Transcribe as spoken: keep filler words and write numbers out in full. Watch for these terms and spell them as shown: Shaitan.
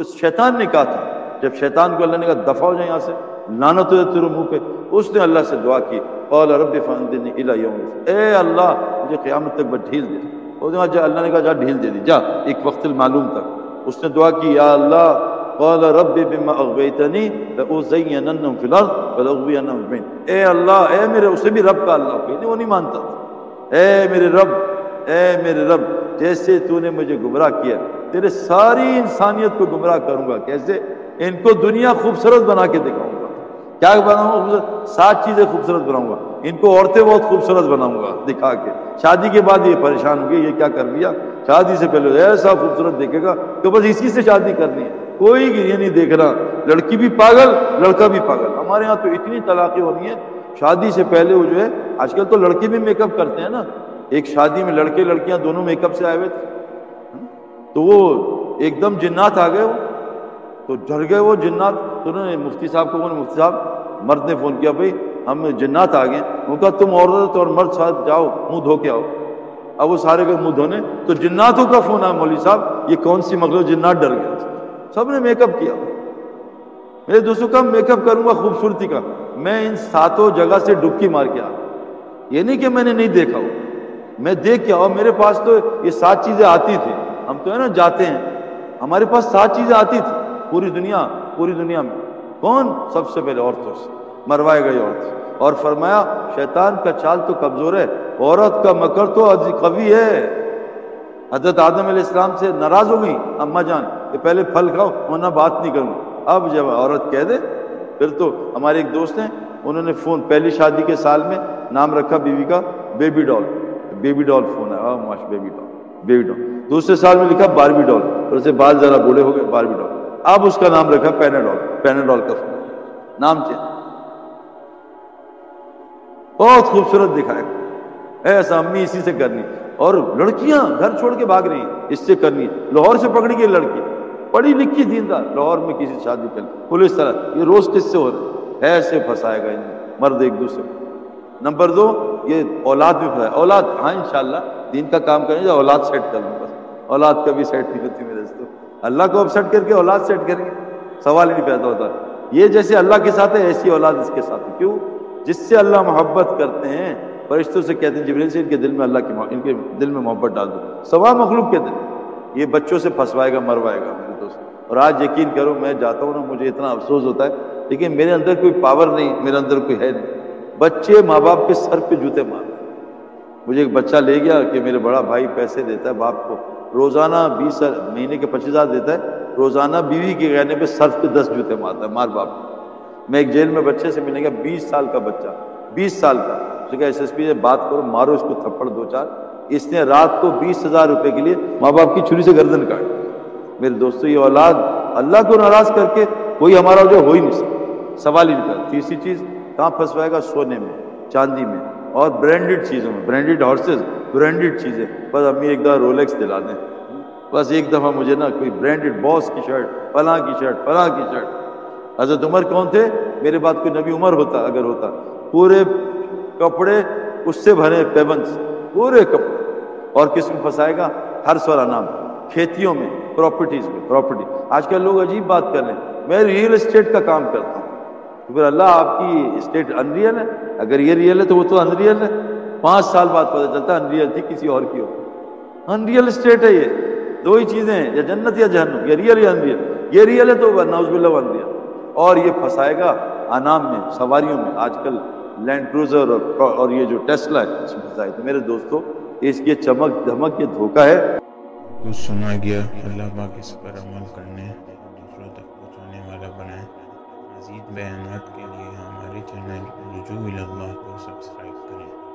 اس شیطان نے کہا تھا، جب شیطان کو اللہ نے کہا دفع ہو جائے یہاں سے، لعنت ہو جائے تیرے منہ پہ، اس نے اللہ سے دعا کی، قال رب فانظرنی الی یوم البعث، اے اللہ مجھے قیامت تک بس ڈھیل دے۔ اس نے کہا، اللہ نے کہا جا ڈھیل دے دی، جا ایک وقت المعلوم تک۔ اس نے دعا کی، یا اللہ قال رب بما اغویتنی لازیننہم فی الارض ولاغوینہم اجمعین، اے اللہ، اے میرے، اسے بھی رب کا اللہ کو نہیں، وہ نہیں مانتا، اے میرے رب، اے میرے رب، جیسے تو نے مجھے گمراہ کیا، تیرے ساری انسانیت کو گمراہ کروں گا۔ کیسے؟ ان کو دنیا خوبصورت بنا کے دکھاؤں گا۔ کیا بناؤں گا؟ سات چیزیں خوبصورت بناؤں گا، ان کو عورتیں بہت خوبصورت بناؤں گا دکھا کے، شادی کے بعد یہ پریشان ہوں گے، یہ کیا کر لیا، شادی سے پہلے ایسا خوبصورت دیکھے گا کہ بس اسی سے شادی کرنی ہے، کوئی یہ نہیں دیکھ رہا، لڑکی بھی پاگل لڑکا بھی پاگل۔ ہمارے ہاں تو اتنی طلاقیں ہو رہی ہیں شادی سے پہلے، وہ جو ہے آج کل تو لڑکے بھی میک اپ کرتے ہیں نا، ایک شادی میں لڑکے لڑکیاں دونوں میک اپ سے آئے ہوئے تھے، تو وہ ایک دم جنات آ گئے، وہ تو ڈر گئے، وہ جنات، تو انہوں نے مفتی صاحب کو، مفتی صاحب مرد نے فون کیا، بھائی ہم جنات آ گئے۔ ان کا تم عورت اور مرد ساتھ جاؤ، منہ دھو کے آؤ۔ اب وہ سارے گئے منہ دھونے، تو جناتوں کا فون آیا، مولوی صاحب یہ کون سی مغلوب، جنات ڈر گئے، سب نے میک اپ کیا۔ میرے دوستوں کا میک اپ کروں گا خوبصورتی کا، میں ان ساتوں جگہ سے ڈبکی مار کے آ، یہ نہیں کہ میں نے نہیں دیکھا ہو، میں دیکھ کے آؤں، میرے پاس تو یہ سات چیزیں آتی تھیں، ہم تو ہے نا جاتے ہیں، ہمارے پاس سات چیزیں آتی تھیں، پوری دنیا پوری دنیا میں کون؟ سب سے پہلے عورتوں سے، مروائے گئی عورت۔ اور فرمایا شیطان کا چال تو کمزور ہے، عورت کا مکر تو قوی ہے۔ حضرت آدم علیہ السلام سے ناراض ہو گئی اماں جان کہ پہلے پھل کھاؤ ورنہ بات نہیں کروں، اب جب عورت کہہ دے پھر تو۔ ہمارے ایک دوست ہیں، انہوں نے فون پہلی شادی کے سال میں نام رکھا بیوی کا بیبی ڈال، بیبی ڈال فون ہے، آہ ماش بیبی ڈال، بیبی ڈال۔ دوسرے سال میں لکھا باربی ڈال، اور اسے بال ذرا بوڑھے ہو گئے، باربی ڈال۔ اب اس کا نام رکھا پیناڈول، پیناڈول کا فون، نام چینج، بہت خوبصورت دکھائے، ایسا امی اسی سے کرنی، اور لڑکیاں گھر چھوڑ کے بھاگ رہی ہیں، اس سے کرنی ہے۔ لاہور سے پکڑی گئی لڑکی، پڑھی لکھی دیندار، لاہور میں کسی شادی کر لی، پولیس طرح، یہ روز کس سے ہو رہا ہے، ایسے پھنسائے گا مرد ایک دوسرے۔ نمبر دو، یہ اولاد بھی پھنسائے، اولاد ہاں انشاءاللہ دین کا کام کریں گے، اولاد سیٹ کر لوں، بس اولاد کبھی سیٹ نہیں ہوتی میرے دوستوں، اللہ کو اب سیٹ کر کے اولاد سیٹ کریں گے، سوال ہی نہیں پیدا ہوتا۔ یہ جیسے اللہ کے ساتھ ہے ایسی اولاد اس کے ساتھ ہے، کیوں؟ جس سے اللہ محبت کرتے ہیں، فرشتوں سے کہتے ہیں جبریل سے ان کے دل میں اللہ کی محبت، ان کے دل میں محبت ڈال دو، سوا مخلوق کے دل۔ یہ بچوں سے پھنسوائے گا مروائے گا میرے دوست۔ اور آج یقین کرو میں جاتا ہوں نا، مجھے اتنا افسوس ہوتا ہے، لیکن میرے اندر کوئی پاور نہیں، میرے اندر کوئی ہے نہیں، بچے ماں باپ کے سر پہ جوتے مار۔ مجھے ایک بچہ لے گیا کہ میرے بڑا بھائی پیسے دیتا ہے باپ کو روزانہ، بیس مہینے کے پچیس ہزار دیتا ہے روزانہ، بیوی کے کہنے پہ سر پہ دس جوتے مارتا ہے، مار باپ کو۔ میں ایک جیل میں بچے سے ملنے گیا، بیس سال کا بچہ، بیس سال کا، تو کہا ایس ایس پی سے بات کرو، مارو اس کو تھپڑ دو چار، اس نے رات کو بیس ہزار روپے کے لیے ماں باپ کی چھری سے گردن کاٹ۔ میرے دوستو یہ اولاد اللہ کو ناراض کر کے کوئی ہمارا جو ہو ہی نہیں سکتا، سوال ہی نہیں کر۔ تیسری چیز کہاں پھنسوائے گا؟ سونے میں، چاندی میں، اور برانڈیڈ چیزوں میں، برانڈیڈ ہارسز، برانڈیڈ چیزیں۔ بس امی ایک دفعہ رولیکس دلا دیں، بس ایک دفعہ مجھے نا کوئی برانڈیڈ باس کی شرٹ، فلاں کی شرٹ، فلاں کی شرٹ۔ حضرت عمر کون تھے؟ میرے بعد کوئی نبی عمر ہوتا اگر ہوتا، پورے کپڑے اس سے بھرے، پیبنس، پورے کپڑے۔ اور کس میں پھنسائے گا؟ حرث اور انام، کھیتیوں میں، پراپرٹیز میں، پراپرٹی۔ آج کل لوگ عجیب بات کر رہے ہیں، میں ریئل اسٹیٹ کا کام کرتا ہوں، پھر اللہ آپ کی اسٹیٹ انریل ہے، اگر یہ ریئل ہے تو وہ تو انریل ہے، پانچ سال بعد پتہ چلتا ہے انریل تھی کسی اور کی ہو، انریل اسٹیٹ ہے۔ یہ دو ہی چیزیں ہیں، یا جنت یا جہنم، یا ریئل یا انریل، یہ ریئل ہے تو نعوذ باللہ انریل۔ اور یہ پھنسائے گا انام میں، سواریوں میں، آج کل لینڈ کروزر اور یہ جو ٹیسلا ہے اس میں پھنسائے۔ تو میرے دوستو اس کے چمک دھمک یہ دھوکہ ہے۔ کچھ سنا گیا، اللہ پاک اس پر عمل کرنے دوسروں تک پہنچانے والا بنائے۔ مزید بیانات کے لیے ہمارے چینل رجوع اللہ کو سبسکرائب کریں۔